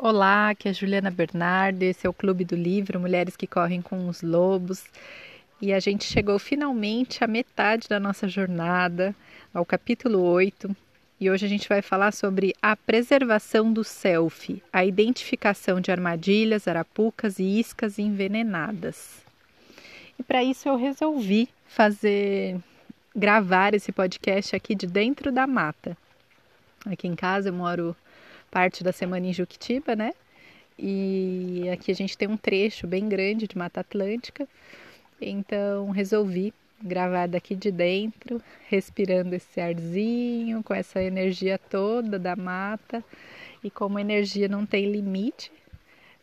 Olá, aqui é a Juliana Bernardo, esse é o Clube do Livro Mulheres que Correm com os Lobos, e a gente chegou finalmente à metade da nossa jornada, ao capítulo 8, e hoje a gente vai falar sobre a preservação do selfie, a identificação de armadilhas, arapucas e iscas envenenadas. E para isso eu resolvi gravar esse podcast aqui de dentro da mata. Aqui em casa eu moro parte da semana em Juquitiba, né? E aqui a gente tem um trecho bem grande de Mata Atlântica, então resolvi gravar daqui de dentro, respirando esse arzinho, com essa energia toda da mata, e como a energia não tem limite,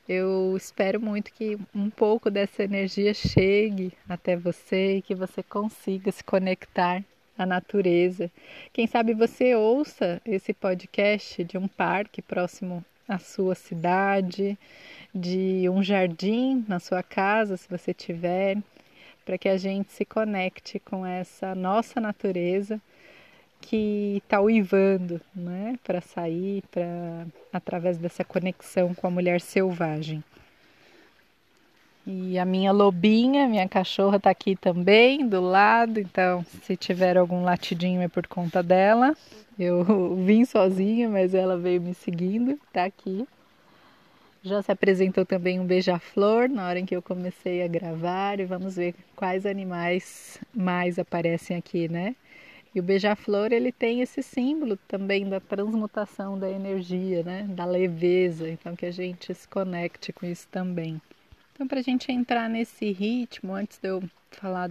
eu espero muito que um pouco dessa energia chegue até você e que você consiga se conectar a natureza. Quem sabe você ouça esse podcast de um parque próximo à sua cidade, de um jardim na sua casa, se você tiver, para que a gente se conecte com essa nossa natureza que está uivando, né, para sair, através dessa conexão com a mulher selvagem. E a minha lobinha, minha cachorra, está aqui também, do lado, então se tiver algum latidinho é por conta dela. Eu vim sozinha, mas ela veio me seguindo, está aqui. Já se apresentou também um beija-flor na hora em que eu comecei a gravar, e vamos ver quais animais mais aparecem aqui, né? E o beija-flor, ele tem esse símbolo também da transmutação da energia, né? Da leveza, então que a gente se conecte com isso também. Então, para a gente entrar nesse ritmo, antes de eu falar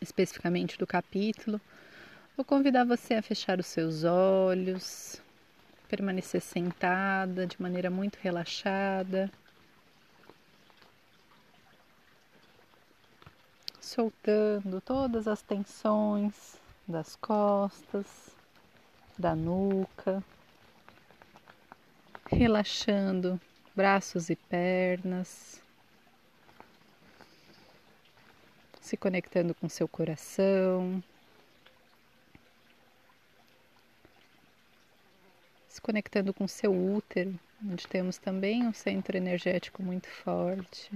especificamente do capítulo, vou convidar você a fechar os seus olhos, permanecer sentada de maneira muito relaxada, soltando todas as tensões das costas, da nuca, relaxando braços e pernas, se conectando com seu coração, se conectando com seu útero, onde temos também um centro energético muito forte.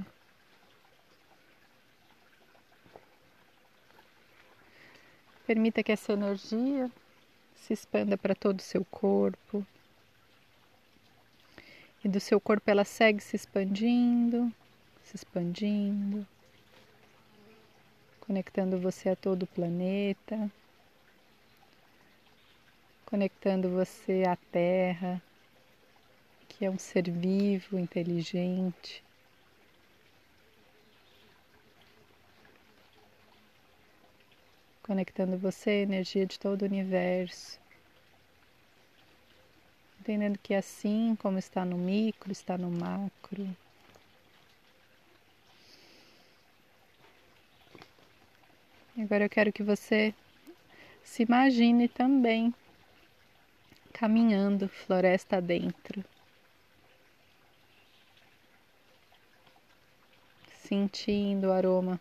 Permita que essa energia se expanda para todo o seu corpo. E do seu corpo ela segue se expandindo, conectando você a todo o planeta, conectando você à Terra, que é um ser vivo, inteligente. Conectando você à energia de todo o universo. Entendendo que assim como está no micro, está no macro. Agora eu quero que você se imagine também caminhando floresta adentro. Sentindo o aroma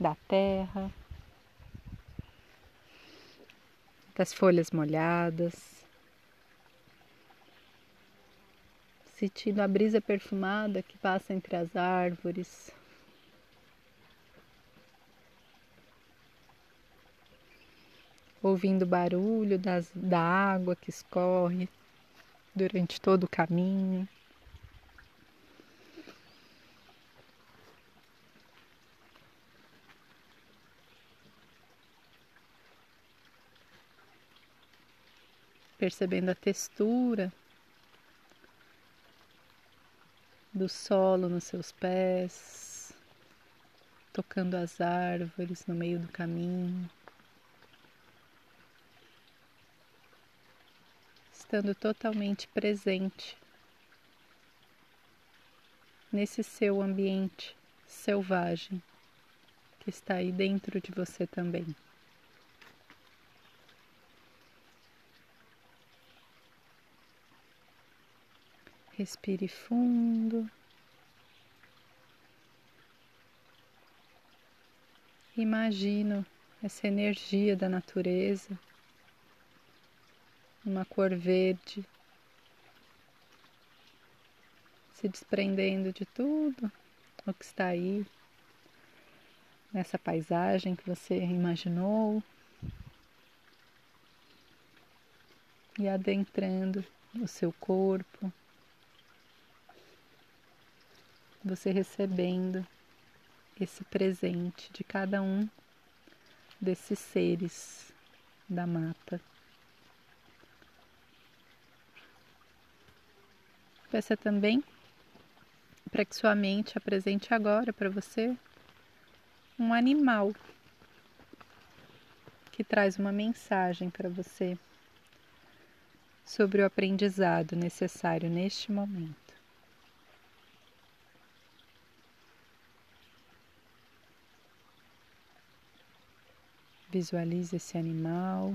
da terra, das folhas molhadas. Sentindo a brisa perfumada que passa entre as árvores. Ouvindo o barulho da água que escorre durante todo o caminho. Percebendo a textura do solo nos seus pés, tocando as árvores no meio do caminho, estando totalmente presente nesse seu ambiente selvagem que está aí dentro de você também. Respire fundo e imagino essa energia da natureza, uma cor verde, se desprendendo de tudo o que está aí, nessa paisagem que você imaginou, e adentrando o seu corpo, você recebendo esse presente de cada um desses seres da mata. Peça também para que sua mente apresente agora para você um animal que traz uma mensagem para você sobre o aprendizado necessário neste momento. Visualize esse animal,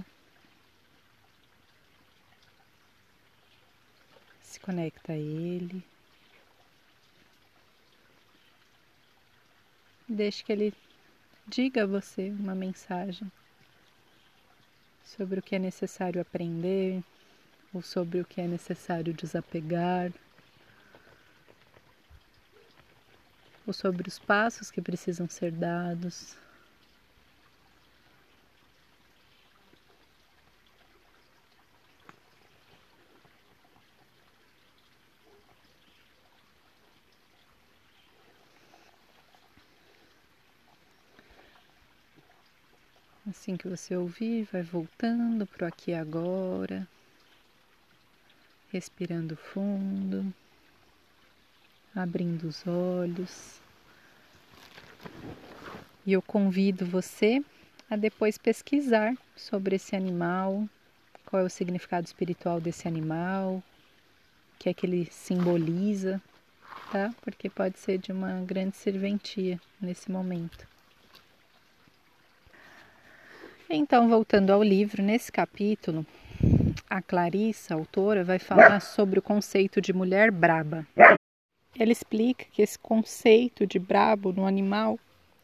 se conecta a ele, deixe que ele diga a você uma mensagem sobre o que é necessário aprender ou sobre o que é necessário desapegar ou sobre os passos que precisam ser dados. Assim que você ouvir, vai voltando para o aqui e agora, respirando fundo, abrindo os olhos. E eu convido você a depois pesquisar sobre esse animal, qual é o significado espiritual desse animal, o que é que ele simboliza, tá? Porque pode ser de uma grande serventia nesse momento. Então, voltando ao livro, nesse capítulo, a Clarissa, a autora, vai falar sobre o conceito de mulher braba. Ela explica que esse conceito de brabo no animal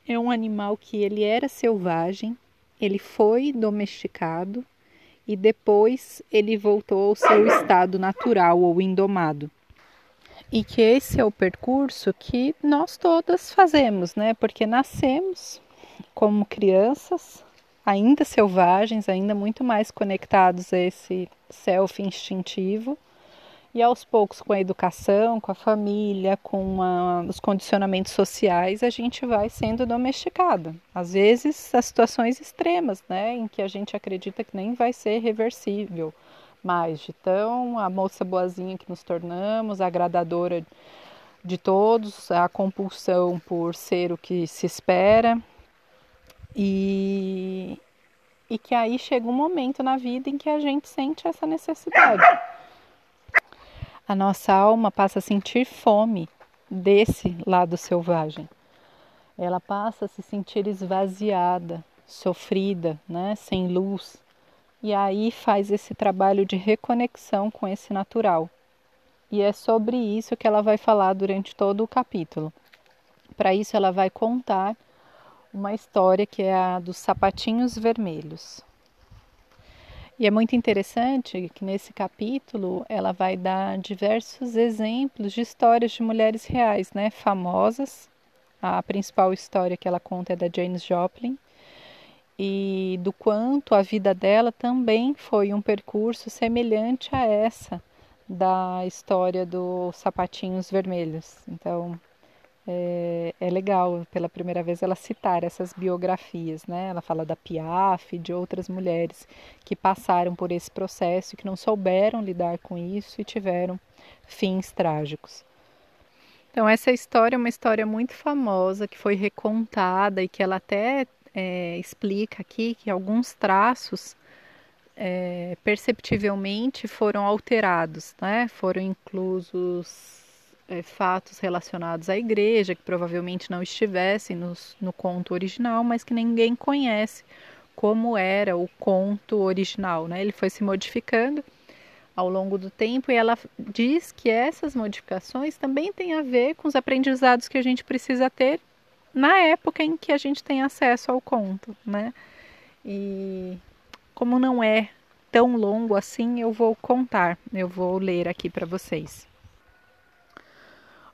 é um animal que ele era selvagem, ele foi domesticado e depois ele voltou ao seu estado natural ou indomado. E que esse é o percurso que nós todas fazemos, né? Porque nascemos como crianças, ainda selvagens, ainda muito mais conectados a esse self instintivo, e aos poucos, com a educação, com a família, com os condicionamentos sociais, a gente vai sendo domesticada. Às vezes, as situações extremas, né, em que a gente acredita que nem vai ser reversível mais, de tão a moça boazinha que nos tornamos, a agradadora de todos, a compulsão por ser o que se espera. E que aí chega um momento na vida em que a gente sente essa necessidade. A nossa alma passa a sentir fome desse lado selvagem. Ela passa a se sentir esvaziada, sofrida, né, sem luz. E aí faz esse trabalho de reconexão com esse natural. E é sobre isso que ela vai falar durante todo o capítulo. Para isso ela vai contar uma história que é a dos sapatinhos vermelhos. E é muito interessante que nesse capítulo ela vai dar diversos exemplos de histórias de mulheres reais, né, famosas. A principal história que ela conta é da Janis Joplin, e do quanto a vida dela também foi um percurso semelhante a essa da história dos sapatinhos vermelhos. Então, é legal, pela primeira vez, ela citar essas biografias, né? Ela fala da Piaf, de outras mulheres que passaram por esse processo, que não souberam lidar com isso e tiveram fins trágicos. Então, essa história é uma história muito famosa, que foi recontada e que ela até explica aqui que alguns traços perceptivelmente foram alterados, né? Foram inclusos fatos relacionados à igreja, que provavelmente não estivessem no conto original, mas que ninguém conhece como era o conto original, né? Ele foi se modificando ao longo do tempo, e ela diz que essas modificações também têm a ver com os aprendizados que a gente precisa ter na época em que a gente tem acesso ao conto, né? E como não é tão longo assim, eu vou ler aqui para vocês.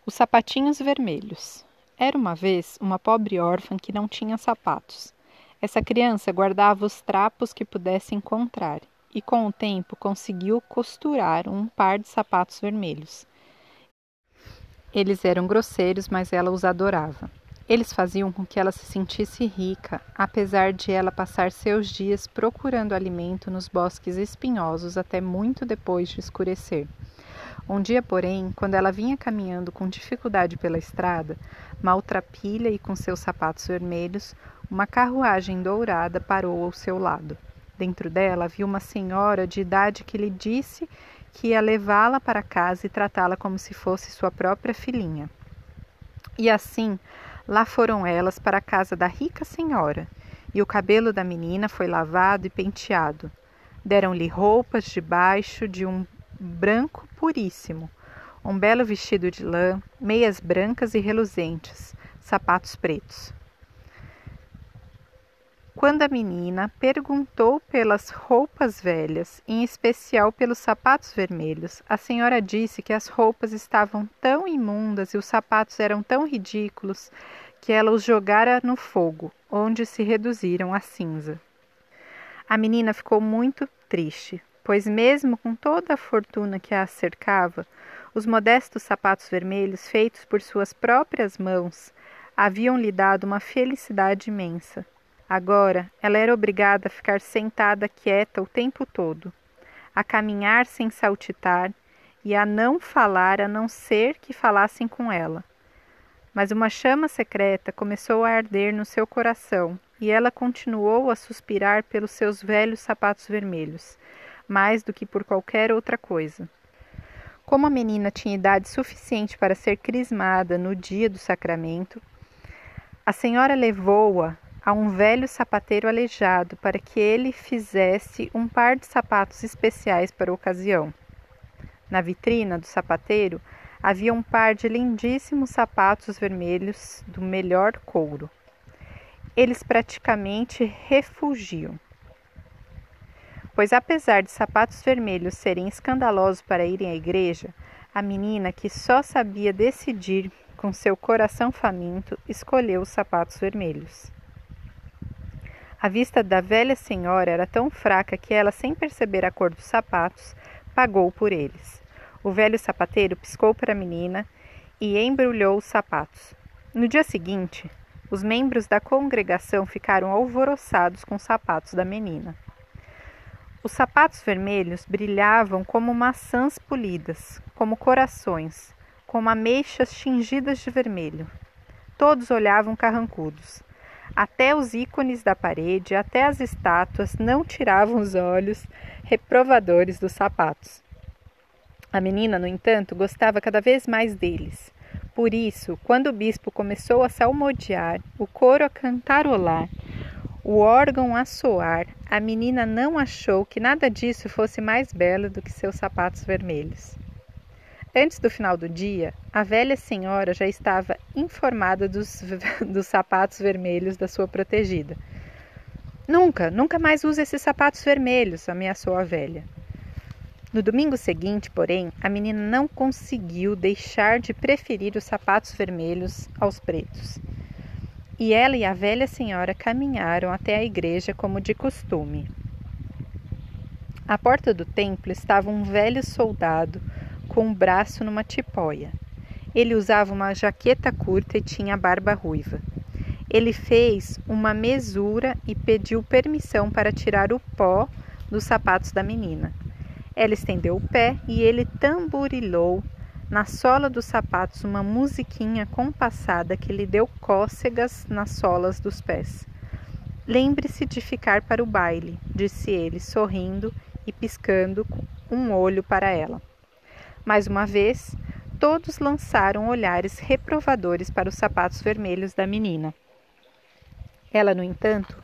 Os sapatinhos vermelhos. Era uma vez uma pobre órfã que não tinha sapatos. Essa criança guardava os trapos que pudesse encontrar e, com o tempo, conseguiu costurar um par de sapatos vermelhos. Eles eram grosseiros, mas ela os adorava. Eles faziam com que ela se sentisse rica, apesar de ela passar seus dias procurando alimento nos bosques espinhosos até muito depois de escurecer. Um dia, porém, quando ela vinha caminhando com dificuldade pela estrada, maltrapilha e com seus sapatos vermelhos, uma carruagem dourada parou ao seu lado. Dentro dela havia uma senhora de idade que lhe disse que ia levá-la para casa e tratá-la como se fosse sua própria filhinha. E assim, lá foram elas para a casa da rica senhora, e o cabelo da menina foi lavado e penteado. Deram-lhe roupas debaixo de um branco puríssimo, um belo vestido de lã, meias brancas e reluzentes, sapatos pretos. Quando a menina perguntou pelas roupas velhas, em especial pelos sapatos vermelhos, a senhora disse que as roupas estavam tão imundas e os sapatos eram tão ridículos que ela os jogara no fogo, onde se reduziram a cinza. A menina ficou muito triste, pois mesmo com toda a fortuna que a cercava, os modestos sapatos vermelhos feitos por suas próprias mãos haviam lhe dado uma felicidade imensa. Agora, ela era obrigada a ficar sentada quieta o tempo todo, a caminhar sem saltitar e a não falar a não ser que falassem com ela. Mas uma chama secreta começou a arder no seu coração e ela continuou a suspirar pelos seus velhos sapatos vermelhos, mais do que por qualquer outra coisa. Como a menina tinha idade suficiente para ser crismada no dia do sacramento, a senhora levou-a a um velho sapateiro aleijado para que ele fizesse um par de sapatos especiais para a ocasião. Na vitrina do sapateiro havia um par de lindíssimos sapatos vermelhos do melhor couro. Eles praticamente refugiam, pois apesar de sapatos vermelhos serem escandalosos para irem à igreja, a menina, que só sabia decidir com seu coração faminto, escolheu os sapatos vermelhos. A vista da velha senhora era tão fraca que ela, sem perceber a cor dos sapatos, pagou por eles. O velho sapateiro piscou para a menina e embrulhou os sapatos. No dia seguinte, os membros da congregação ficaram alvoroçados com os sapatos da menina. Os sapatos vermelhos brilhavam como maçãs polidas, como corações, como ameixas tingidas de vermelho. Todos olhavam carrancudos. Até os ícones da parede, até as estátuas, não tiravam os olhos reprovadores dos sapatos. A menina, no entanto, gostava cada vez mais deles. Por isso, quando o bispo começou a salmodiar, o coro a cantarolar, o órgão a soar, a menina não achou que nada disso fosse mais belo do que seus sapatos vermelhos. Antes do final do dia, a velha senhora já estava informada dos sapatos vermelhos da sua protegida. Nunca mais use esses sapatos vermelhos, ameaçou a velha. No domingo seguinte, porém, a menina não conseguiu deixar de preferir os sapatos vermelhos aos pretos. E ela e a velha senhora caminharam até a igreja como de costume. À porta do templo estava um velho soldado com o braço numa tipóia. Ele usava uma jaqueta curta e tinha barba ruiva. Ele fez uma mesura e pediu permissão para tirar o pó dos sapatos da menina. Ela estendeu o pé e ele tamborilou na sola dos sapatos uma musiquinha compassada que lhe deu cócegas nas solas dos pés. Lembre-se de ficar para o baile, disse ele, sorrindo e piscando um olho para ela. Mais uma vez, todos lançaram olhares reprovadores para os sapatos vermelhos da menina. Ela, no entanto,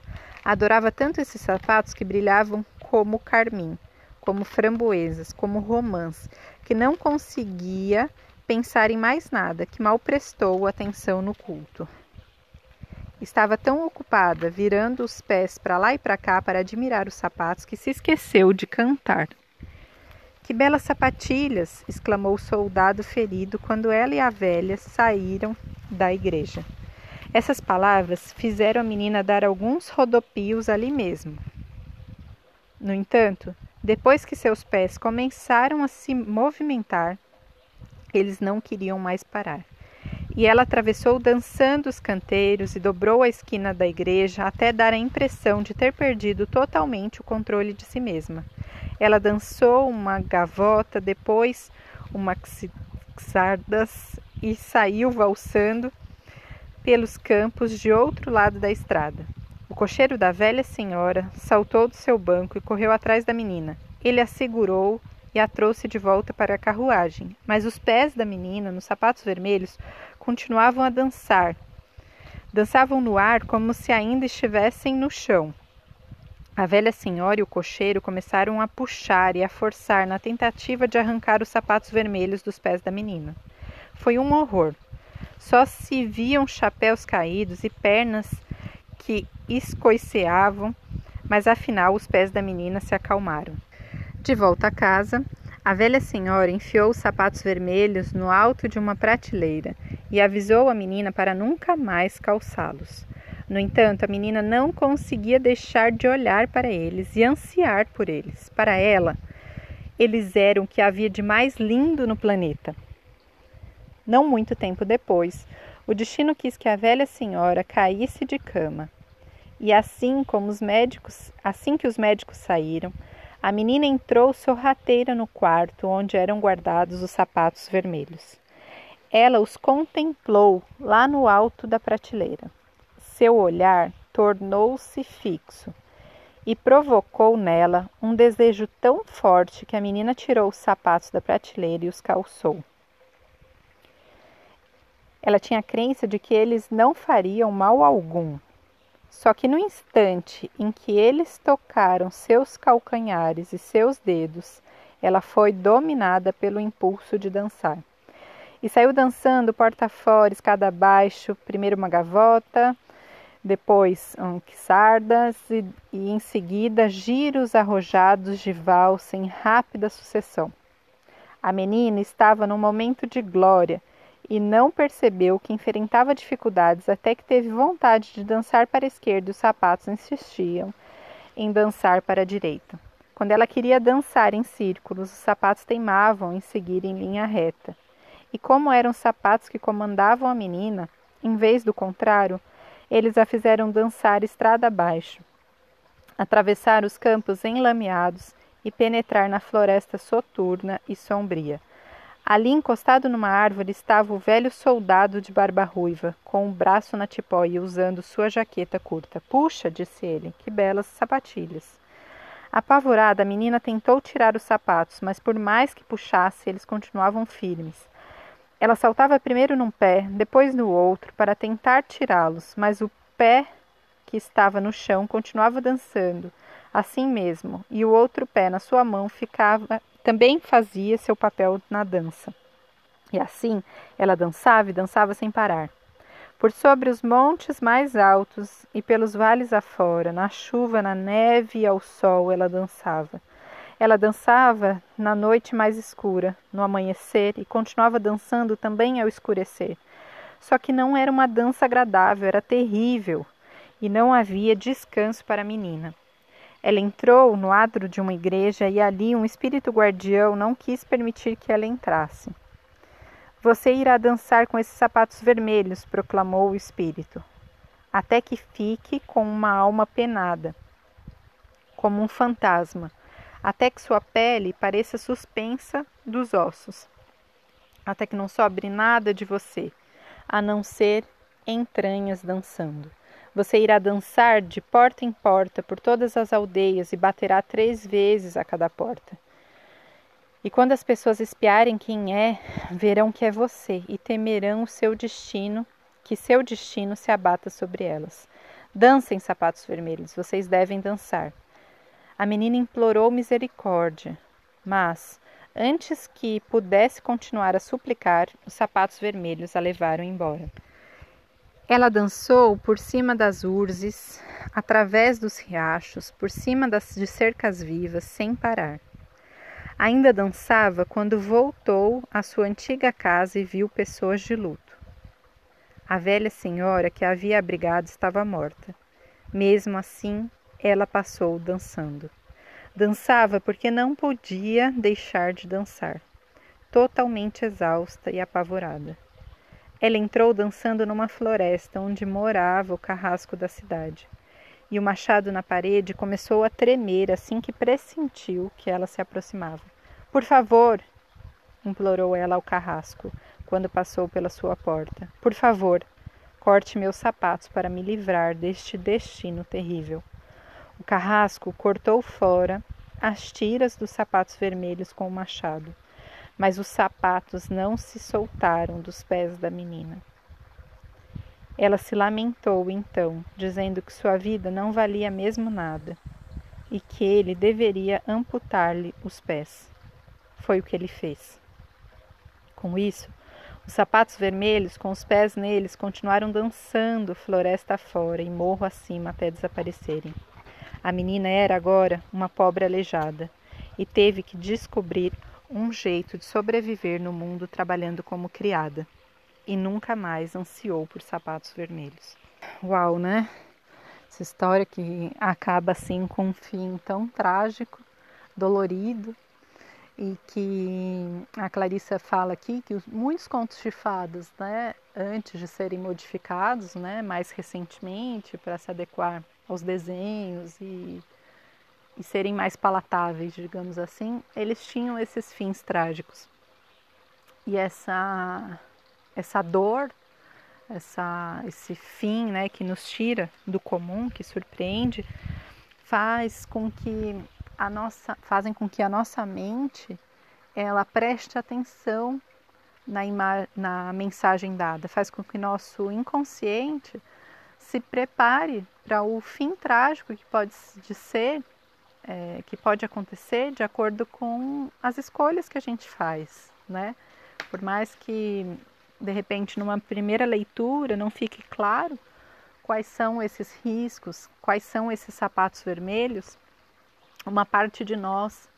adorava tanto esses sapatos que brilhavam como carmim, como framboesas, como romãs, que não conseguia pensar em mais nada, que mal prestou atenção no culto. Estava tão ocupada, virando os pés para lá e para cá para admirar os sapatos, que se esqueceu de cantar. Que belas sapatilhas! Exclamou o soldado ferido quando ela e a velha saíram da igreja. Essas palavras fizeram a menina dar alguns rodopios ali mesmo. No entanto, depois que seus pés começaram a se movimentar, eles não queriam mais parar. E ela atravessou dançando os canteiros e dobrou a esquina da igreja até dar a impressão de ter perdido totalmente o controle de si mesma. Ela dançou uma gavota, depois uma xardas e saiu valsando pelos campos de outro lado da estrada. O cocheiro da velha senhora saltou do seu banco e correu atrás da menina. Ele a segurou e a trouxe de volta para a carruagem, mas os pés da menina, nos sapatos vermelhos, continuavam a dançar. Dançavam no ar como se ainda estivessem no chão. A velha senhora e o cocheiro começaram a puxar e a forçar na tentativa de arrancar os sapatos vermelhos dos pés da menina. Foi um horror. Só se viam chapéus caídos e pernas que escoiceavam, mas afinal os pés da menina se acalmaram. De volta a casa, a velha senhora enfiou os sapatos vermelhos no alto de uma prateleira e avisou a menina para nunca mais calçá-los. No entanto, a menina não conseguia deixar de olhar para eles e ansiar por eles. Para ela, eles eram o que havia de mais lindo no planeta. Não muito tempo depois, o destino quis que a velha senhora caísse de cama. E assim que os médicos saíram, a menina entrou sorrateira no quarto onde eram guardados os sapatos vermelhos. Ela os contemplou lá no alto da prateleira. Seu olhar tornou-se fixo e provocou nela um desejo tão forte que a menina tirou os sapatos da prateleira e os calçou. Ela tinha a crença de que eles não fariam mal algum. Só que no instante em que eles tocaram seus calcanhares e seus dedos, ela foi dominada pelo impulso de dançar. E saiu dançando porta fora, escada abaixo, primeiro uma gavota, depois um sardas e em seguida giros arrojados de valsa em rápida sucessão. A menina estava num momento de glória e não percebeu que enfrentava dificuldades até que teve vontade de dançar para a esquerda e os sapatos insistiam em dançar para a direita. Quando ela queria dançar em círculos, os sapatos teimavam em seguir em linha reta. E como eram os sapatos que comandavam a menina, em vez do contrário, eles a fizeram dançar estrada abaixo, atravessar os campos enlameados e penetrar na floresta soturna e sombria. Ali, encostado numa árvore, estava o velho soldado de barba ruiva, com o braço na tipó e usando sua jaqueta curta. — Puxa! — disse ele. — Que belas sapatilhas! Apavorada, a menina tentou tirar os sapatos, mas por mais que puxasse, eles continuavam firmes. Ela saltava primeiro num pé, depois no outro, para tentar tirá-los, mas o pé que estava no chão continuava dançando, assim mesmo, e o outro pé na sua mão ficava... também fazia seu papel na dança. E assim, ela dançava e dançava sem parar. Por sobre os montes mais altos e pelos vales afora, na chuva, na neve e ao sol, ela dançava. Ela dançava na noite mais escura, no amanhecer, e continuava dançando também ao escurecer. Só que não era uma dança agradável, era terrível, e não havia descanso para a menina. Ela entrou no adro de uma igreja e ali um espírito guardião não quis permitir que ela entrasse. — Você irá dançar com esses sapatos vermelhos — proclamou o espírito — até que fique com uma alma penada, como um fantasma, até que sua pele pareça suspensa dos ossos, até que não sobre nada de você, a não ser entranhas dançando. Você irá dançar de porta em porta por todas as aldeias e baterá 3 vezes a cada porta. E quando as pessoas espiarem quem é, verão que é você e temerão o seu destino, que seu destino se abata sobre elas. Dancem, sapatos vermelhos, vocês devem dançar. A menina implorou misericórdia, mas antes que pudesse continuar a suplicar, os sapatos vermelhos a levaram embora. Ela dançou por cima das urzes, através dos riachos, por cima de cercas vivas, sem parar. Ainda dançava quando voltou à sua antiga casa e viu pessoas de luto. A velha senhora que a havia abrigado estava morta. Mesmo assim, ela passou dançando. Dançava porque não podia deixar de dançar, totalmente exausta e apavorada. Ela entrou dançando numa floresta onde morava o carrasco da cidade. E o machado na parede começou a tremer assim que pressentiu que ela se aproximava. — Por favor! — implorou ela ao carrasco, quando passou pela sua porta. — Por favor, corte meus sapatos para me livrar deste destino terrível. O carrasco cortou fora as tiras dos sapatos vermelhos com o machado, mas os sapatos não se soltaram dos pés da menina. Ela se lamentou então, dizendo que sua vida não valia mesmo nada e que ele deveria amputar-lhe os pés. Foi o que ele fez. Com isso, os sapatos vermelhos, com os pés neles, continuaram dançando floresta afora e morro acima até desaparecerem. A menina era agora uma pobre aleijada e teve que descobrir um jeito de sobreviver no mundo trabalhando como criada. E nunca mais ansiou por sapatos vermelhos. Uau, né? Essa história que acaba assim com um fim tão trágico, dolorido, e que a Clarissa fala aqui que muitos contos de fadas, né, antes de serem modificados, né, mais recentemente, para se adequar aos desenhos e serem mais palatáveis, digamos assim, eles tinham esses fins trágicos. E essa dor, esse fim, né, que nos tira do comum, que surpreende, fazem com que a nossa mente ela preste atenção na mensagem dada, faz com que nosso inconsciente se prepare para o fim trágico que pode acontecer de acordo com as escolhas que a gente faz, né? Por mais que de repente, numa primeira leitura, não fique claro quais são esses riscos, quais são esses sapatos vermelhos, uma parte de nós,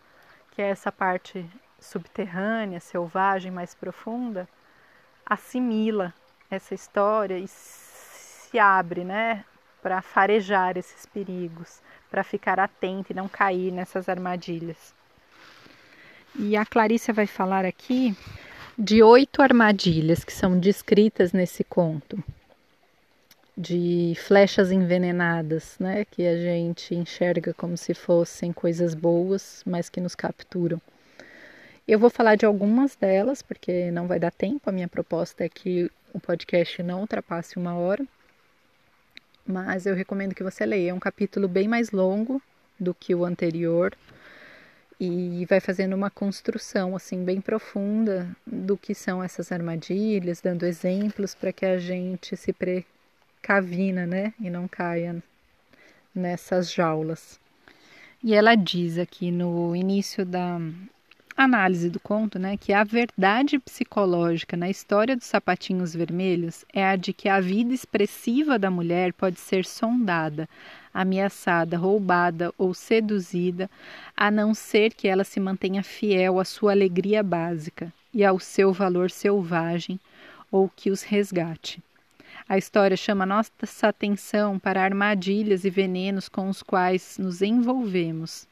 que é essa parte subterrânea, selvagem, mais profunda, assimila essa história e se abre, né, para farejar esses perigos, para ficar atenta e não cair nessas armadilhas. E a Clarissa vai falar aqui de 8 armadilhas que são descritas nesse conto, de flechas envenenadas, né, que a gente enxerga como se fossem coisas boas, mas que nos capturam. Eu vou falar de algumas delas, porque não vai dar tempo, a minha proposta é que o podcast não ultrapasse 1 hora, mas eu recomendo que você leia, é um capítulo bem mais longo do que o anterior, e vai fazendo uma construção assim bem profunda do que são essas armadilhas, dando exemplos para que a gente se precavina, né, e não caia nessas jaulas. E ela diz aqui no início da análise do conto, né, que a verdade psicológica na história dos sapatinhos vermelhos é a de que a vida expressiva da mulher pode ser sondada, ameaçada, roubada ou seduzida, a não ser que ela se mantenha fiel à sua alegria básica e ao seu valor selvagem ou que os resgate. A história chama nossa atenção para armadilhas e venenos com os quais nos envolvemos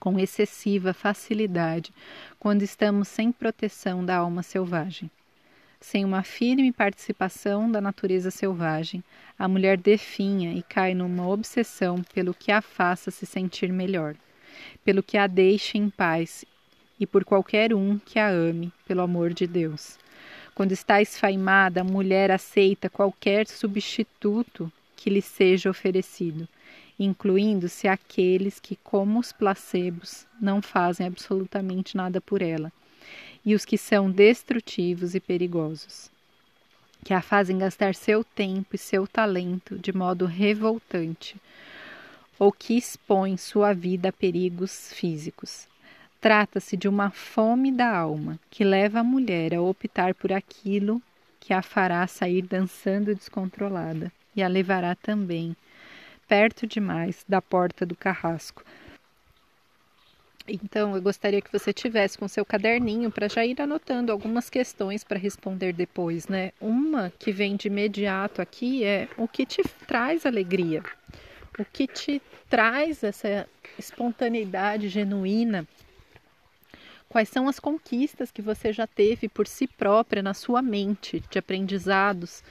com excessiva facilidade quando estamos sem proteção da alma selvagem. Sem uma firme participação da natureza selvagem, a mulher definha e cai numa obsessão pelo que a faça se sentir melhor, pelo que a deixe em paz e por qualquer um que a ame, pelo amor de Deus. Quando está esfaimada, a mulher aceita qualquer substituto que lhe seja oferecido, incluindo-se aqueles que, como os placebos, não fazem absolutamente nada por ela, e os que são destrutivos e perigosos, que a fazem gastar seu tempo e seu talento de modo revoltante, ou que expõem sua vida a perigos físicos. Trata-se de uma fome da alma, que leva a mulher a optar por aquilo que a fará sair dançando descontrolada, e a levará também perto demais da porta do carrasco, Então, eu gostaria que você tivesse com seu caderninho para já ir anotando algumas questões para responder depois, né? Uma que vem de imediato aqui é o que te traz alegria, o que te traz essa espontaneidade genuína, quais são as conquistas que você já teve por si própria na sua mente de aprendizados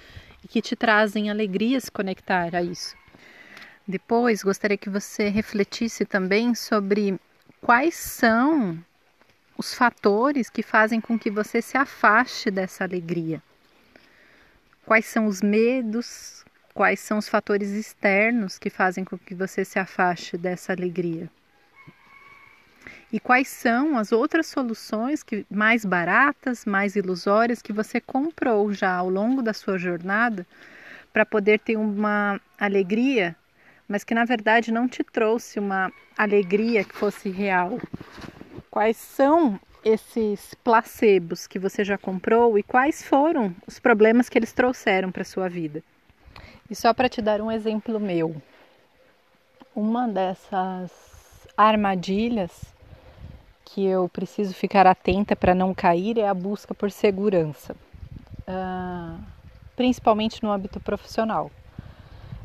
e que te trazem alegria se conectar a isso. Depois, gostaria que você refletisse também sobre quais são os fatores que fazem com que você se afaste dessa alegria? Quais são os medos? Quais são os fatores externos que fazem com que você se afaste dessa alegria? E quais são as outras soluções que, mais baratas, mais ilusórias, que você comprou já ao longo da sua jornada para poder ter uma alegria, mas que na verdade não te trouxe uma alegria que fosse real? Quais são esses placebos que você já comprou e quais foram os problemas que eles trouxeram para a sua vida? E só para te dar um exemplo meu, uma dessas armadilhas que eu preciso ficar atenta para não cair é a busca por segurança, principalmente no âmbito profissional.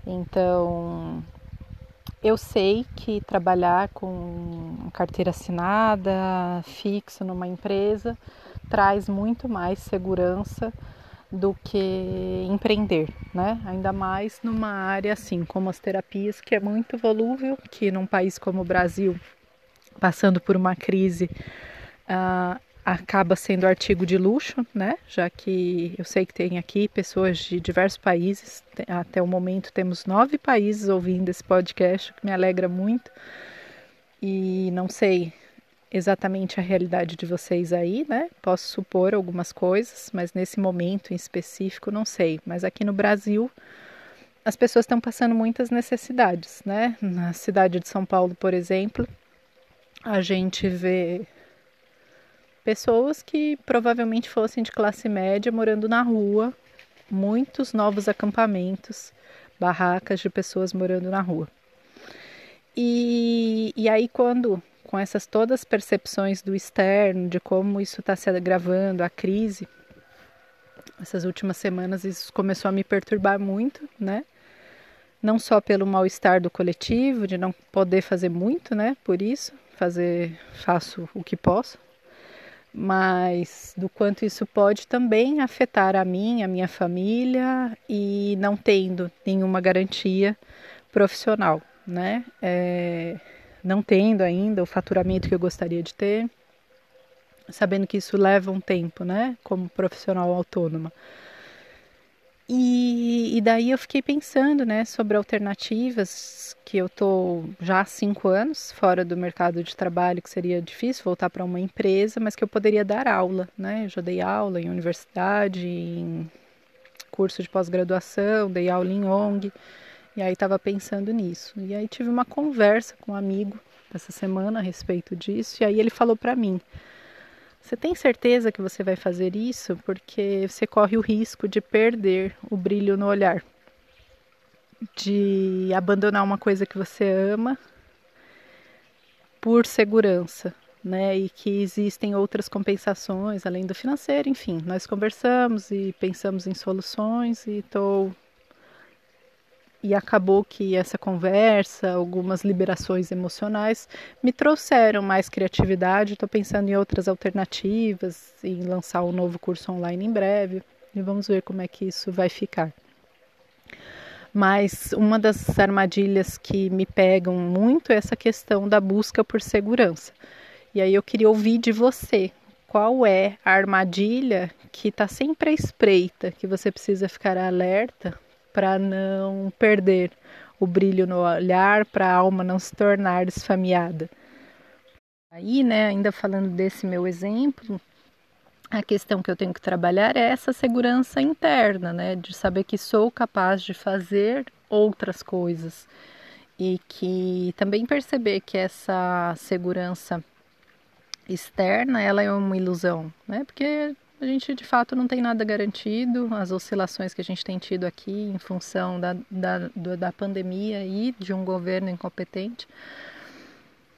Então, eu sei que trabalhar com carteira assinada, fixo numa empresa, traz muito mais segurança do que empreender, né? Ainda mais numa área assim, como as terapias, que é muito volúvel, que num país como o Brasil, passando por uma crise, acaba sendo artigo de luxo, né? Já que eu sei que tem aqui pessoas de diversos países, até o momento temos 9 países ouvindo esse podcast, o que me alegra muito, e não sei exatamente a realidade de vocês aí, né? Posso supor algumas coisas, mas nesse momento em específico não sei, mas aqui no Brasil as pessoas estão passando muitas necessidades, né? Na cidade de São Paulo, por exemplo, a gente vê pessoas que provavelmente fossem de classe média morando na rua, muitos novos acampamentos, barracas de pessoas morando na rua. E aí quando, com essas todas as percepções do externo, de como isso está se agravando, a crise, essas últimas semanas isso começou a me perturbar muito, né? Não só pelo mal-estar do coletivo, de não poder fazer muito, né? Por isso, faço o que posso. Mas do quanto isso pode também afetar a mim, a minha família, e não tendo nenhuma garantia profissional, né? Não tendo ainda o faturamento que eu gostaria de ter, sabendo que isso leva um tempo, né? Como profissional autônoma. E daí eu fiquei pensando, né, sobre alternativas, que eu estou já há 5 anos fora do mercado de trabalho, que seria difícil voltar para uma empresa, mas que eu poderia dar aula, né? Eu já dei aula em universidade, em curso de pós-graduação, dei aula em ONG, e aí estava pensando nisso. E aí tive uma conversa com um amigo essa semana a respeito disso, e aí ele falou para mim: você tem certeza que você vai fazer isso? Porque você corre o risco de perder o brilho no olhar, de abandonar uma coisa que você ama por segurança, né? E que existem outras compensações além do financeiro, enfim. Nós conversamos e pensamos em soluções e acabou que essa conversa, algumas liberações emocionais, me trouxeram mais criatividade. Estou pensando em outras alternativas, em lançar um novo curso online em breve, e vamos ver como é que isso vai ficar. Mas uma das armadilhas que me pegam muito é essa questão da busca por segurança. E aí eu queria ouvir de você, qual é a armadilha que está sempre à espreita, que você precisa ficar alerta, para não perder o brilho no olhar, para a alma não se tornar desfamiada. Aí, né, ainda falando desse meu exemplo, a questão que eu tenho que trabalhar é essa segurança interna, né, de saber que sou capaz de fazer outras coisas, e que também perceber que essa segurança externa, ela é uma ilusão, né, porque a gente, de fato, não tem nada garantido. As oscilações que a gente tem tido aqui em função da pandemia e de um governo incompetente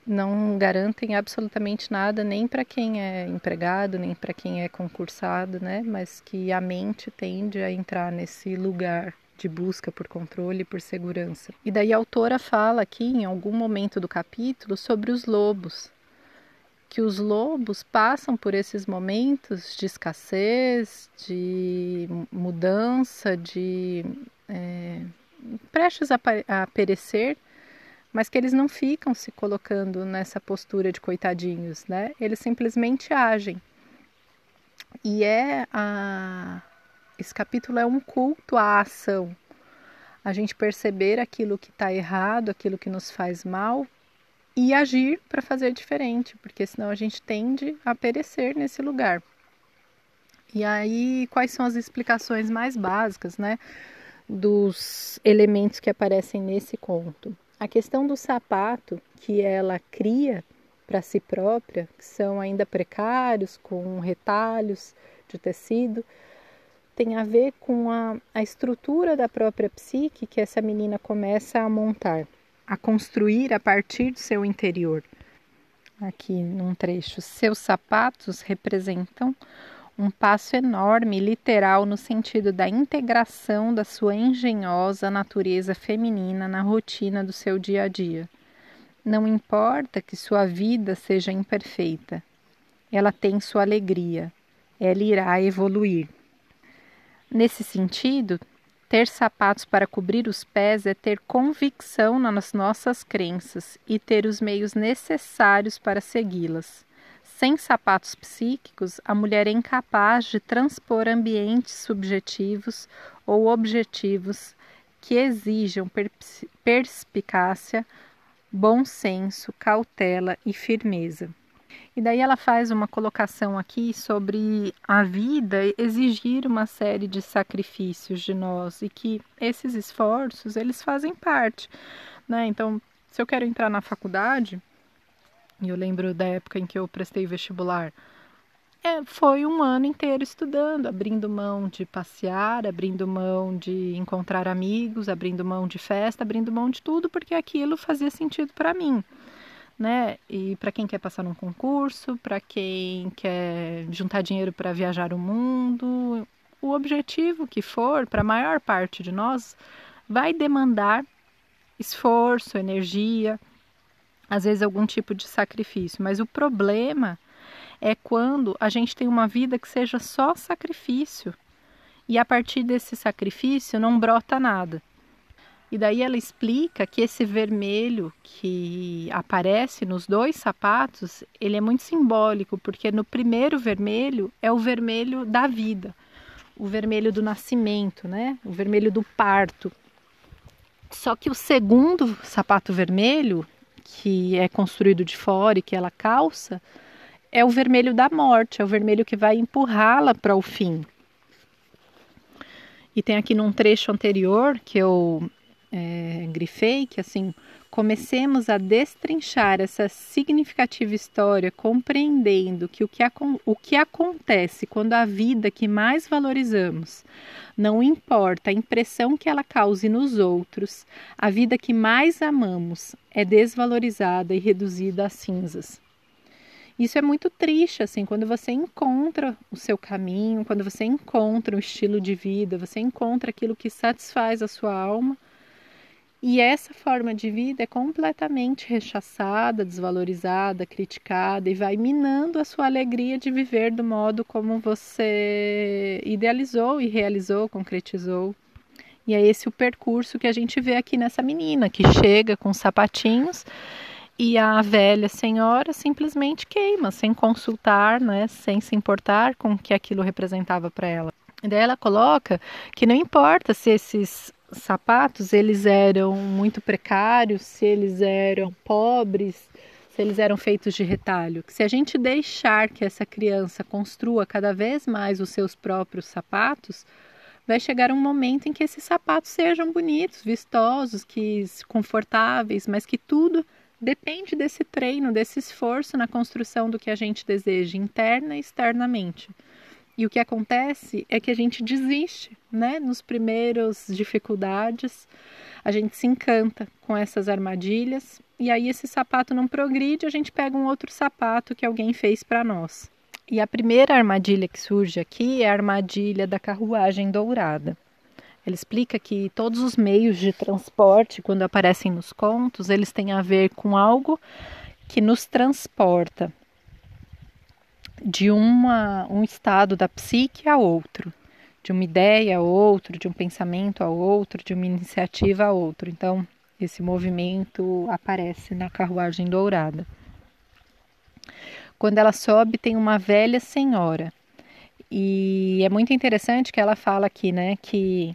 não garantem absolutamente nada, nem para quem é empregado, nem para quem é concursado, né? Mas que a mente tende a entrar nesse lugar de busca por controle e por segurança. E daí a autora fala aqui, em algum momento do capítulo, sobre os lobos, que os lobos passam por esses momentos de escassez, de mudança, de prestes a perecer, mas que eles não ficam se colocando nessa postura de coitadinhos, né? Eles simplesmente agem. E esse capítulo é um culto à ação. A gente perceber aquilo que está errado, aquilo que nos faz mal, e agir para fazer diferente, porque senão a gente tende a perecer nesse lugar. E aí, quais são as explicações mais básicas, né, dos elementos que aparecem nesse conto? A questão do sapato que ela cria para si própria, que são ainda precários, com retalhos de tecido, tem a ver com a estrutura da própria psique que essa menina começa a montar, a construir a partir do seu interior. Aqui num trecho, seus sapatos representam um passo enorme, literal, no sentido da integração da sua engenhosa natureza feminina na rotina do seu dia a dia. Não importa que sua vida seja imperfeita, ela tem sua alegria, ela irá evoluir. Nesse sentido, ter sapatos para cobrir os pés é ter convicção nas nossas crenças e ter os meios necessários para segui-las. Sem sapatos psíquicos, a mulher é incapaz de transpor ambientes subjetivos ou objetivos que exijam perspicácia, bom senso, cautela e firmeza. E daí ela faz uma colocação aqui sobre a vida exigir uma série de sacrifícios de nós e que esses esforços, eles fazem parte, né? Então, se eu quero entrar na faculdade, e eu lembro da época em que eu prestei vestibular, foi um ano inteiro estudando, abrindo mão de passear, abrindo mão de encontrar amigos, abrindo mão de festa, abrindo mão de tudo, porque aquilo fazia sentido para mim. Né? E para quem quer passar num concurso, para quem quer juntar dinheiro para viajar o mundo, o objetivo que for, para a maior parte de nós, vai demandar esforço, energia, às vezes algum tipo de sacrifício. Mas o problema é quando a gente tem uma vida que seja só sacrifício e a partir desse sacrifício não brota nada. E daí ela explica que esse vermelho que aparece nos dois sapatos, ele é muito simbólico, porque no primeiro vermelho é o vermelho da vida, o vermelho do nascimento, né? O vermelho do parto. Só que o segundo sapato vermelho, que é construído de fora e que ela calça, é o vermelho da morte, é o vermelho que vai empurrá-la para o fim. E tem aqui num trecho anterior que eu grifei, que assim, comecemos a destrinchar essa significativa história, compreendendo que o que acontece quando a vida que mais valorizamos, não importa a impressão que ela cause nos outros, a vida que mais amamos é desvalorizada e reduzida a cinzas. Isso é muito triste, assim, quando você encontra o seu caminho, quando você encontra um estilo de vida, você encontra aquilo que satisfaz a sua alma, e essa forma de vida é completamente rechaçada, desvalorizada, criticada e vai minando a sua alegria de viver do modo como você idealizou e realizou, concretizou. E é esse o percurso que a gente vê aqui nessa menina, que chega com sapatinhos e a velha senhora simplesmente queima, sem consultar, né, sem se importar com o que aquilo representava para ela. E daí ela coloca que não importa se esses sapatos, eles eram muito precários, se eles eram pobres, se eles eram feitos de retalho. Se a gente deixar que essa criança construa cada vez mais os seus próprios sapatos, vai chegar um momento em que esses sapatos sejam bonitos, vistosos, confortáveis, mas que tudo depende desse treino, desse esforço na construção do que a gente deseja, interna e externamente. E o que acontece é que a gente desiste, né? Nos primeiros dificuldades, a gente se encanta com essas armadilhas e aí esse sapato não progride, a gente pega um outro sapato que alguém fez para nós. E a primeira armadilha que surge aqui é a armadilha da carruagem dourada. Ela explica que todos os meios de transporte, quando aparecem nos contos, eles têm a ver com algo que nos transporta de um estado da psique a outro, de uma ideia a outro, de um pensamento a outro, de uma iniciativa a outro. Então, esse movimento aparece na carruagem dourada. Quando ela sobe, tem uma velha senhora. E é muito interessante que ela fala aqui, né, que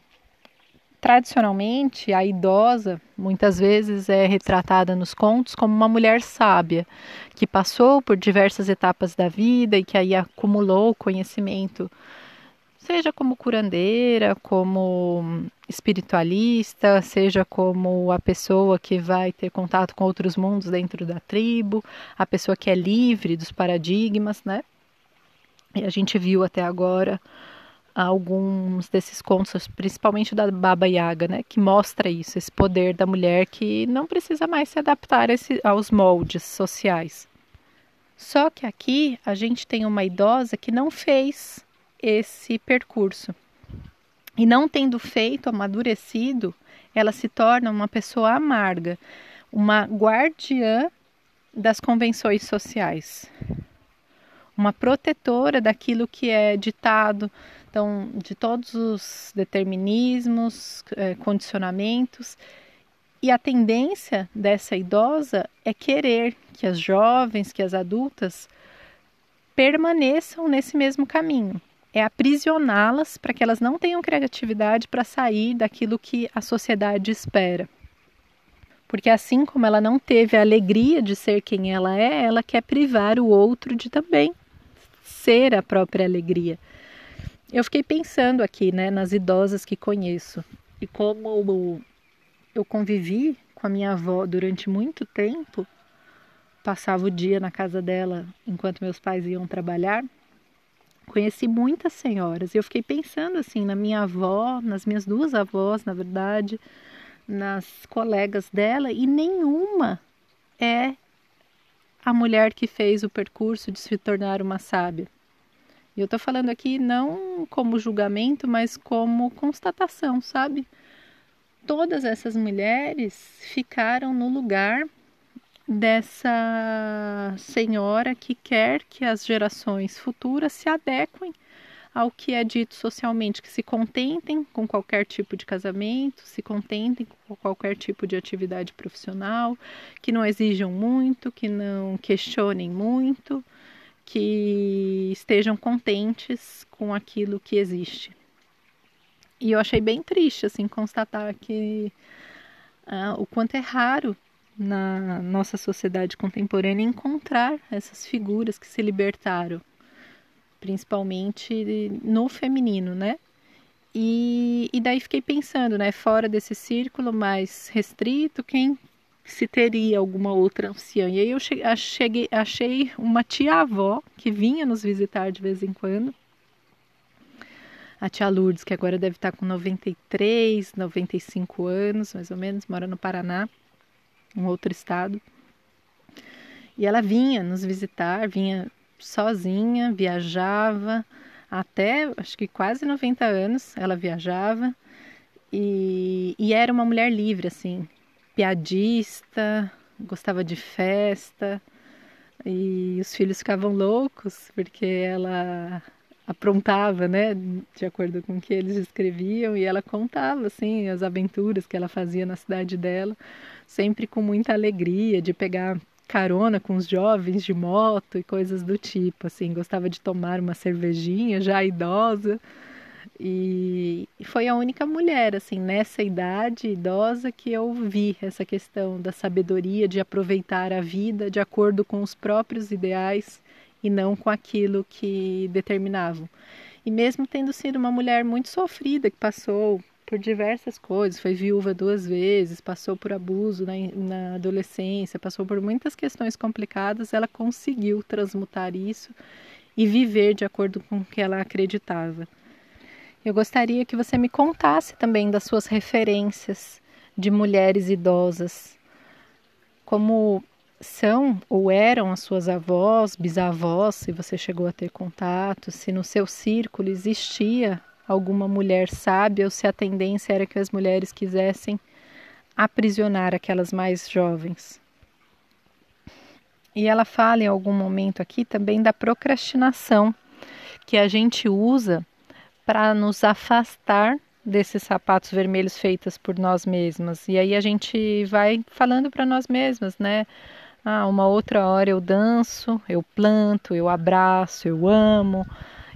tradicionalmente a idosa muitas vezes é retratada nos contos como uma mulher sábia que passou por diversas etapas da vida e que aí acumulou conhecimento, seja como curandeira, como espiritualista, seja como a pessoa que vai ter contato com outros mundos dentro da tribo, a pessoa que é livre dos paradigmas, né? E a gente viu até agora alguns desses contos, principalmente da Baba Yaga, né, que mostra isso, esse poder da mulher que não precisa mais se adaptar aos moldes sociais. Só que aqui a gente tem uma idosa que não fez esse percurso. E não tendo feito, amadurecido, ela se torna uma pessoa amarga, uma guardiã das convenções sociais, uma protetora daquilo que é ditado, então, de todos os determinismos, condicionamentos. E a tendência dessa idosa é querer que as jovens, que as adultas permaneçam nesse mesmo caminho. É aprisioná-las para que elas não tenham criatividade para sair daquilo que a sociedade espera. Porque assim como ela não teve a alegria de ser quem ela é, ela quer privar o outro de também ser a própria alegria. Eu fiquei pensando aqui, né, nas idosas que conheço e como eu convivi com a minha avó durante muito tempo, passava o dia na casa dela enquanto meus pais iam trabalhar, conheci muitas senhoras e eu fiquei pensando assim na minha avó, nas minhas duas avós, na verdade, nas colegas dela, e nenhuma é a mulher que fez o percurso de se tornar uma sábia. E eu tô falando aqui não como julgamento, mas como constatação, sabe? Todas essas mulheres ficaram no lugar dessa senhora que quer que as gerações futuras se adequem ao que é dito socialmente, que se contentem com qualquer tipo de casamento, se contentem com qualquer tipo de atividade profissional, que não exijam muito, que não questionem muito, que estejam contentes com aquilo que existe. E eu achei bem triste, assim, constatar que o quanto é raro na nossa sociedade contemporânea encontrar essas figuras que se libertaram, principalmente no feminino, né? E daí fiquei pensando, né? Fora desse círculo mais restrito, quem se teria alguma outra anciã? E aí eu achei uma tia-avó que vinha nos visitar de vez em quando, a tia Lourdes, que agora deve estar com 93, 95 anos, mais ou menos, mora no Paraná, um outro estado. E ela vinha nos visitar, vinha sozinha, viajava até, acho que quase 90 anos ela viajava, e era uma mulher livre, assim, piadista, gostava de festa, e os filhos ficavam loucos porque ela aprontava, né, de acordo com o que eles descreviam, e ela contava, assim, as aventuras que ela fazia na cidade dela, sempre com muita alegria de pegar carona com os jovens de moto e coisas do tipo, assim, gostava de tomar uma cervejinha já idosa, e foi a única mulher, assim, nessa idade idosa que eu vi essa questão da sabedoria de aproveitar a vida de acordo com os próprios ideais e não com aquilo que determinavam. E mesmo tendo sido uma mulher muito sofrida, que passou por diversas coisas, foi viúva 2 vezes, passou por abuso na adolescência, passou por muitas questões complicadas, ela conseguiu transmutar isso e viver de acordo com o que ela acreditava. Eu gostaria que você me contasse também das suas referências de mulheres idosas. como são ou eram as suas avós, bisavós, se você chegou a ter contato, se no seu círculo existia alguma mulher sábia ou se a tendência era que as mulheres quisessem aprisionar aquelas mais jovens. E ela fala em algum momento aqui também da procrastinação, que a gente usa para nos afastar desses sapatos vermelhos feitos por nós mesmas. E aí a gente vai falando para nós mesmas, né? Ah, uma outra hora eu danço, eu planto, eu abraço, eu amo,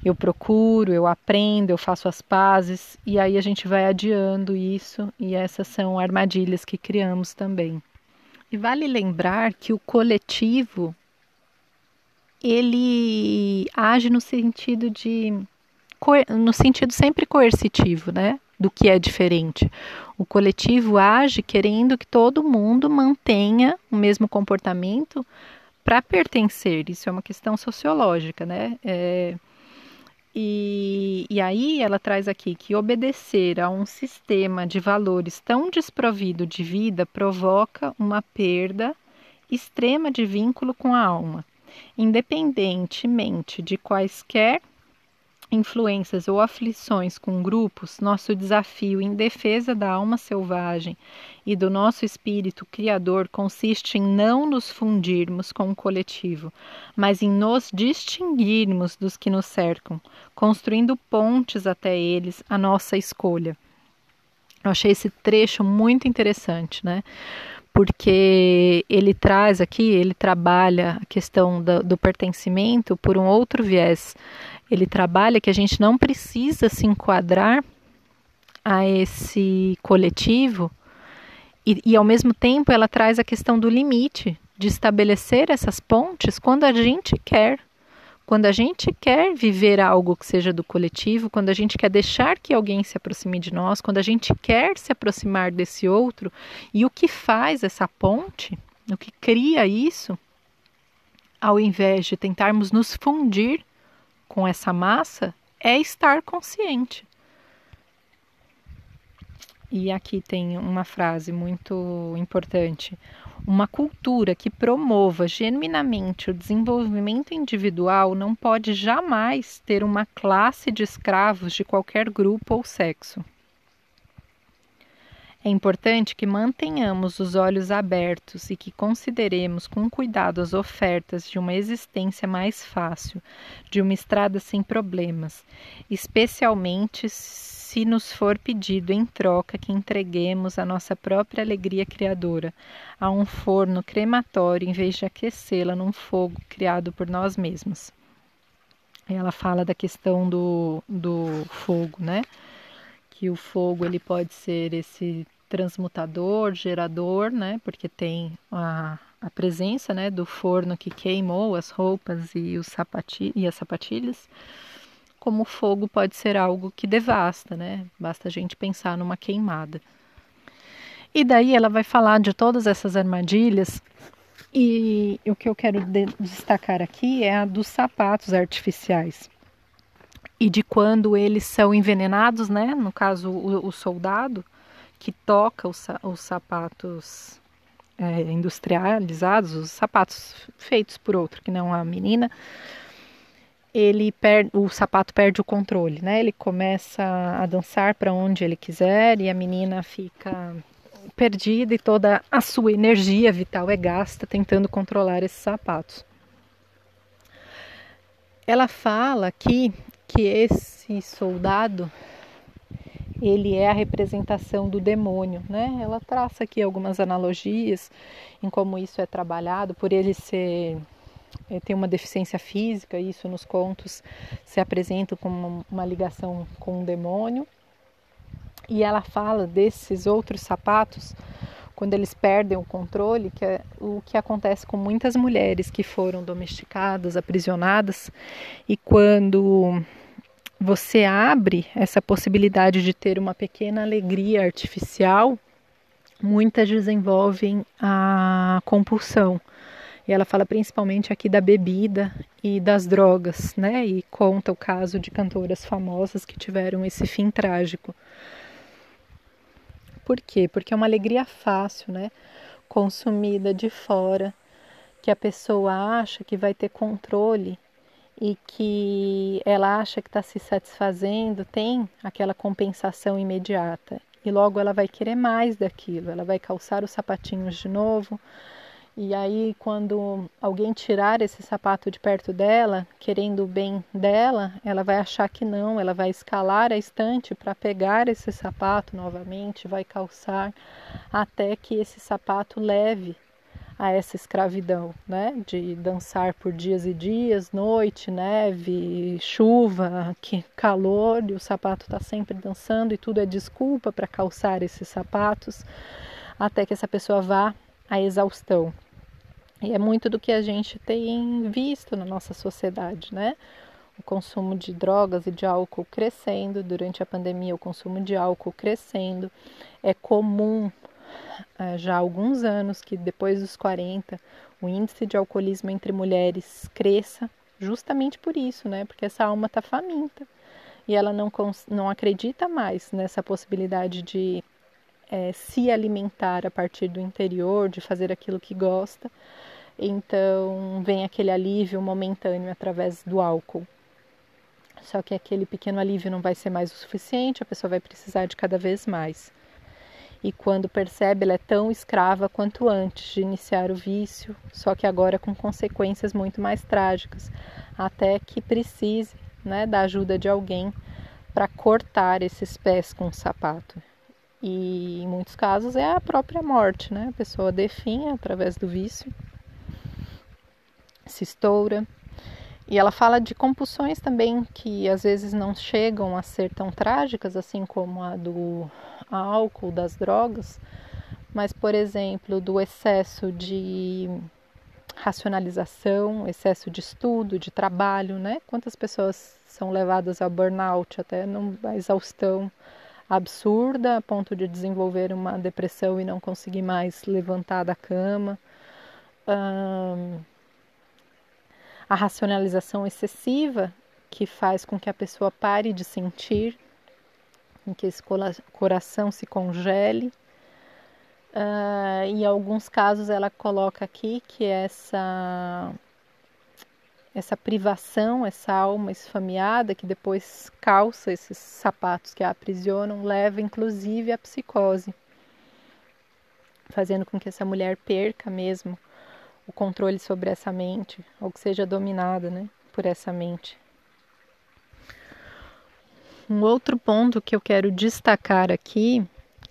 eu procuro, eu aprendo, eu faço as pazes. E aí a gente vai adiando isso e essas são armadilhas que criamos também. E vale lembrar que o coletivo, ele age no sentido sempre coercitivo, né? Do que é diferente. O coletivo age querendo que todo mundo mantenha o mesmo comportamento para pertencer. Isso é uma questão sociológica, né? E aí ela traz aqui que obedecer a um sistema de valores tão desprovido de vida provoca uma perda extrema de vínculo com a alma, independentemente de quaisquer influências ou aflições com grupos. Nosso desafio em defesa da alma selvagem e do nosso espírito criador consiste em não nos fundirmos com o coletivo, mas em nos distinguirmos dos que nos cercam, construindo pontes até eles à nossa escolha. Eu achei esse trecho muito interessante, né? Porque ele traz aqui, ele trabalha a questão do pertencimento por um outro viés. Ele trabalha que a gente não precisa se enquadrar a esse coletivo e ao mesmo tempo ela traz a questão do limite, de estabelecer essas pontes quando a gente quer. Quando a gente quer viver algo que seja do coletivo, quando a gente quer deixar que alguém se aproxime de nós, quando a gente quer se aproximar desse outro, e o que faz essa ponte, o que cria isso, ao invés de tentarmos nos fundir com essa massa, é estar consciente. E aqui tem uma frase muito importante. Uma cultura que promova genuinamente o desenvolvimento individual não pode jamais ter uma classe de escravos de qualquer grupo ou sexo. É importante que mantenhamos os olhos abertos e que consideremos com cuidado as ofertas de uma existência mais fácil, de uma estrada sem problemas, especialmente se nos for pedido em troca que entreguemos a nossa própria alegria criadora a um forno crematório em vez de aquecê-la num fogo criado por nós mesmos. Ela fala da questão do fogo, né? Que o fogo ele pode ser esse transmutador, gerador, né? Porque tem a presença, né, do forno que queimou as roupas e as sapatilhas, como o fogo pode ser algo que devasta, né? Basta a gente pensar numa queimada. E daí ela vai falar de todas essas armadilhas e o que eu quero destacar aqui é a dos sapatos artificiais. E de quando eles são envenenados, né? No caso, o soldado que toca os sapatos industrializados, os sapatos feitos por outro, que não a menina, o sapato perde o controle, né? Ele começa a dançar para onde ele quiser e a menina fica perdida e toda a sua energia vital é gasta tentando controlar esses sapatos. Ela fala aqui que esse soldado, ele é a representação do demônio, né? Ela traça aqui algumas analogias em como isso é trabalhado, por ele ter uma deficiência física, isso nos contos se apresenta como uma ligação com o demônio. E ela fala desses outros sapatos, quando eles perdem o controle, que é o que acontece com muitas mulheres que foram domesticadas, aprisionadas, e quando você abre essa possibilidade de ter uma pequena alegria artificial, muitas desenvolvem a compulsão. E ela fala principalmente aqui da bebida e das drogas, né? E conta o caso de cantoras famosas que tiveram esse fim trágico. Por quê? Porque é uma alegria fácil, né? consumida de fora, que a pessoa acha que vai ter controle e que ela acha que está se satisfazendo, tem aquela compensação imediata e logo ela vai querer mais daquilo, ela vai calçar os sapatinhos de novo e aí quando alguém tirar esse sapato de perto dela, querendo o bem dela, ela vai achar que não, ela vai escalar a estante para pegar esse sapato novamente, vai calçar até que esse sapato leve a essa escravidão, né? De dançar por dias e dias, noite, neve, chuva, calor, e o sapato está sempre dançando e tudo é desculpa para calçar esses sapatos, até que essa pessoa vá à exaustão. E é muito do que a gente tem visto na nossa sociedade, né? O consumo de drogas e de álcool crescendo, durante a pandemia o consumo de álcool crescendo, é comum já há alguns anos que depois dos 40 o índice de alcoolismo entre mulheres cresça, justamente por isso, né? Porque essa alma está faminta e ela não acredita mais nessa possibilidade de se alimentar a partir do interior, de fazer aquilo que gosta. Então vem aquele alívio momentâneo através do álcool. Só que aquele pequeno alívio não vai ser mais o suficiente, a pessoa vai precisar de cada vez mais. E quando percebe, ela é tão escrava quanto antes de iniciar o vício, só que agora com consequências muito mais trágicas, até que precise, né, da ajuda de alguém para cortar esses pés com o sapato. E em muitos casos é a própria morte, né? A pessoa definha através do vício, se estoura. E ela fala de compulsões também que às vezes não chegam a ser tão trágicas, assim como a do álcool, das drogas, mas, por exemplo, do excesso de racionalização, excesso de estudo, de trabalho, né? Quantas pessoas são levadas ao burnout, até a exaustão absurda, a ponto de desenvolver uma depressão e não conseguir mais levantar da cama. A racionalização excessiva, que faz com que a pessoa pare de sentir, com que esse coração se congele. Em alguns casos ela coloca aqui que essa privação, essa alma esfameada, que depois calça esses sapatos que a aprisionam, leva inclusive à psicose, fazendo com que essa mulher perca mesmo o controle sobre essa mente, ou que seja dominada, né, por essa mente. Um outro ponto que eu quero destacar aqui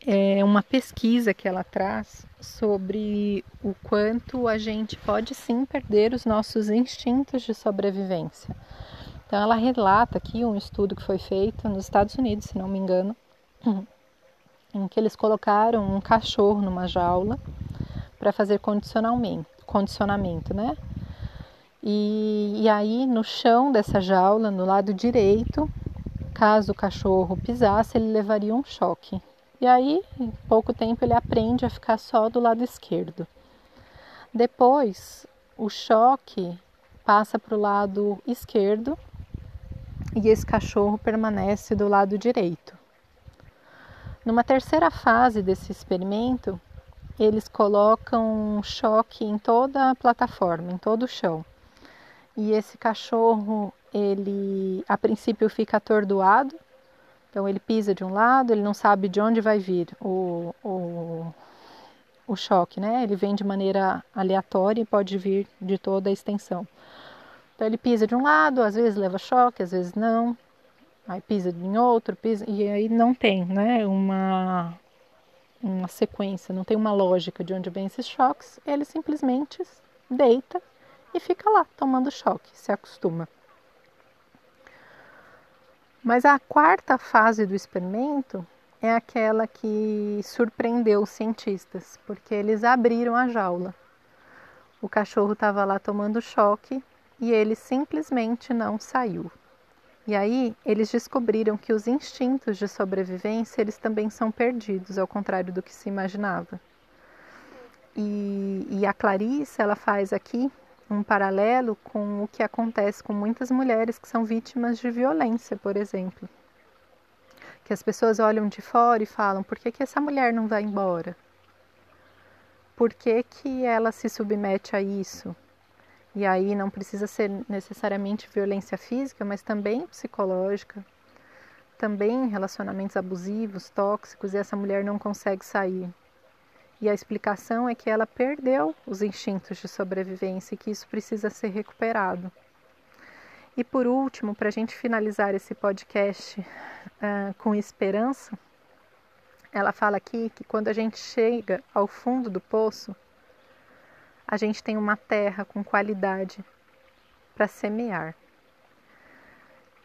é uma pesquisa que ela traz sobre o quanto a gente pode sim perder os nossos instintos de sobrevivência. Então ela relata aqui um estudo que foi feito nos Estados Unidos, se não me engano, em que eles colocaram um cachorro numa jaula para fazer condicionamento, né? E aí no chão dessa jaula, no lado direito, caso o cachorro pisasse, ele levaria um choque. E aí, em pouco tempo, ele aprende a ficar só do lado esquerdo. Depois, o choque passa para o lado esquerdo e esse cachorro permanece do lado direito. Numa terceira fase desse experimento, eles colocam um choque em toda a plataforma, em todo o chão. E esse cachorro, ele a princípio fica atordoado, então ele pisa de um lado, ele não sabe de onde vai vir o choque, né? Ele vem de maneira aleatória e pode vir de toda a extensão. Então ele pisa de um lado, às vezes leva choque, às vezes não, aí pisa em outro, e aí não tem, né, uma sequência, não tem uma lógica de onde vem esses choques. Ele simplesmente deita e fica lá tomando choque, se acostuma. Mas a quarta fase do experimento é aquela que surpreendeu os cientistas, porque eles abriram a jaula. O cachorro estava lá tomando choque e ele simplesmente não saiu. E aí, eles descobriram que os instintos de sobrevivência, eles também são perdidos, ao contrário do que se imaginava. E a Clarissa, ela faz aqui um paralelo com o que acontece com muitas mulheres que são vítimas de violência, por exemplo. Que as pessoas olham de fora e falam, por que essa mulher não vai embora? por que que ela se submete a isso? E aí não precisa ser necessariamente violência física, mas também psicológica, também relacionamentos abusivos, tóxicos, e essa mulher não consegue sair. E a explicação é que ela perdeu os instintos de sobrevivência e que isso precisa ser recuperado. E por último, para a gente finalizar esse podcast com esperança, ela fala aqui que quando a gente chega ao fundo do poço, a gente tem uma terra com qualidade para semear,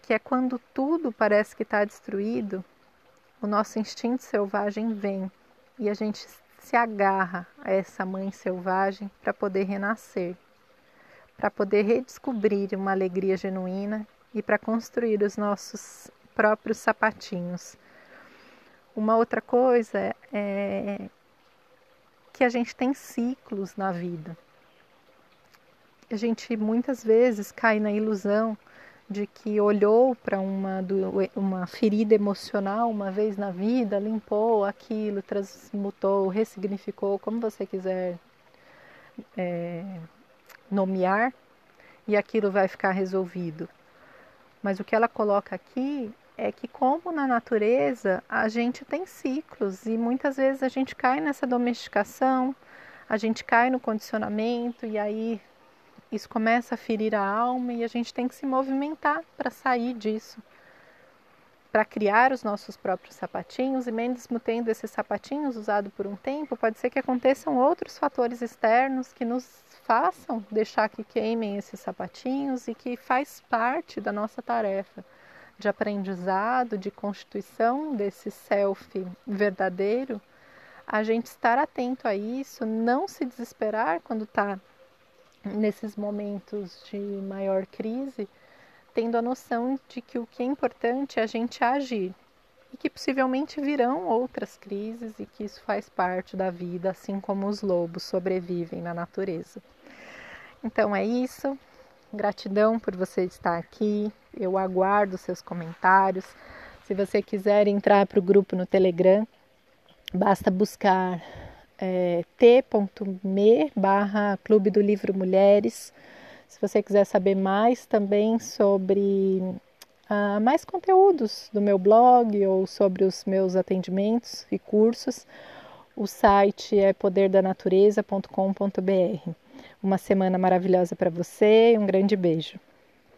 que é quando tudo parece que está destruído, o nosso instinto selvagem vem e a gente se agarra a essa mãe selvagem para poder renascer, para poder redescobrir uma alegria genuína e para construir os nossos próprios sapatinhos. Uma outra coisa é que a gente tem ciclos na vida. A gente muitas vezes cai na ilusão de que olhou para uma ferida emocional uma vez na vida, limpou aquilo, transmutou, ressignificou, como você quiser nomear, e aquilo vai ficar resolvido. Mas o que ela coloca aqui é que, como na natureza, a gente tem ciclos e muitas vezes a gente cai nessa domesticação, a gente cai no condicionamento e aí isso começa a ferir a alma e a gente tem que se movimentar para sair disso, para criar os nossos próprios sapatinhos. E mesmo tendo esses sapatinhos usado por um tempo, pode ser que aconteçam outros fatores externos que nos façam deixar que queimem esses sapatinhos e que faz parte da nossa tarefa de aprendizado, de constituição desse self verdadeiro, a gente estar atento a isso, não se desesperar quando está nesses momentos de maior crise, tendo a noção de que o que é importante é a gente agir e que possivelmente virão outras crises e que isso faz parte da vida, assim como os lobos sobrevivem na natureza. Então é isso. Gratidão por você estar aqui, eu aguardo seus comentários. Se você quiser entrar para o grupo no Telegram, basta buscar t.me/Clube do Livro Mulheres. Se você quiser saber mais também sobre mais conteúdos do meu blog ou sobre os meus atendimentos e cursos, o site é poderdanatureza.com.br. Uma semana maravilhosa para você e um grande beijo.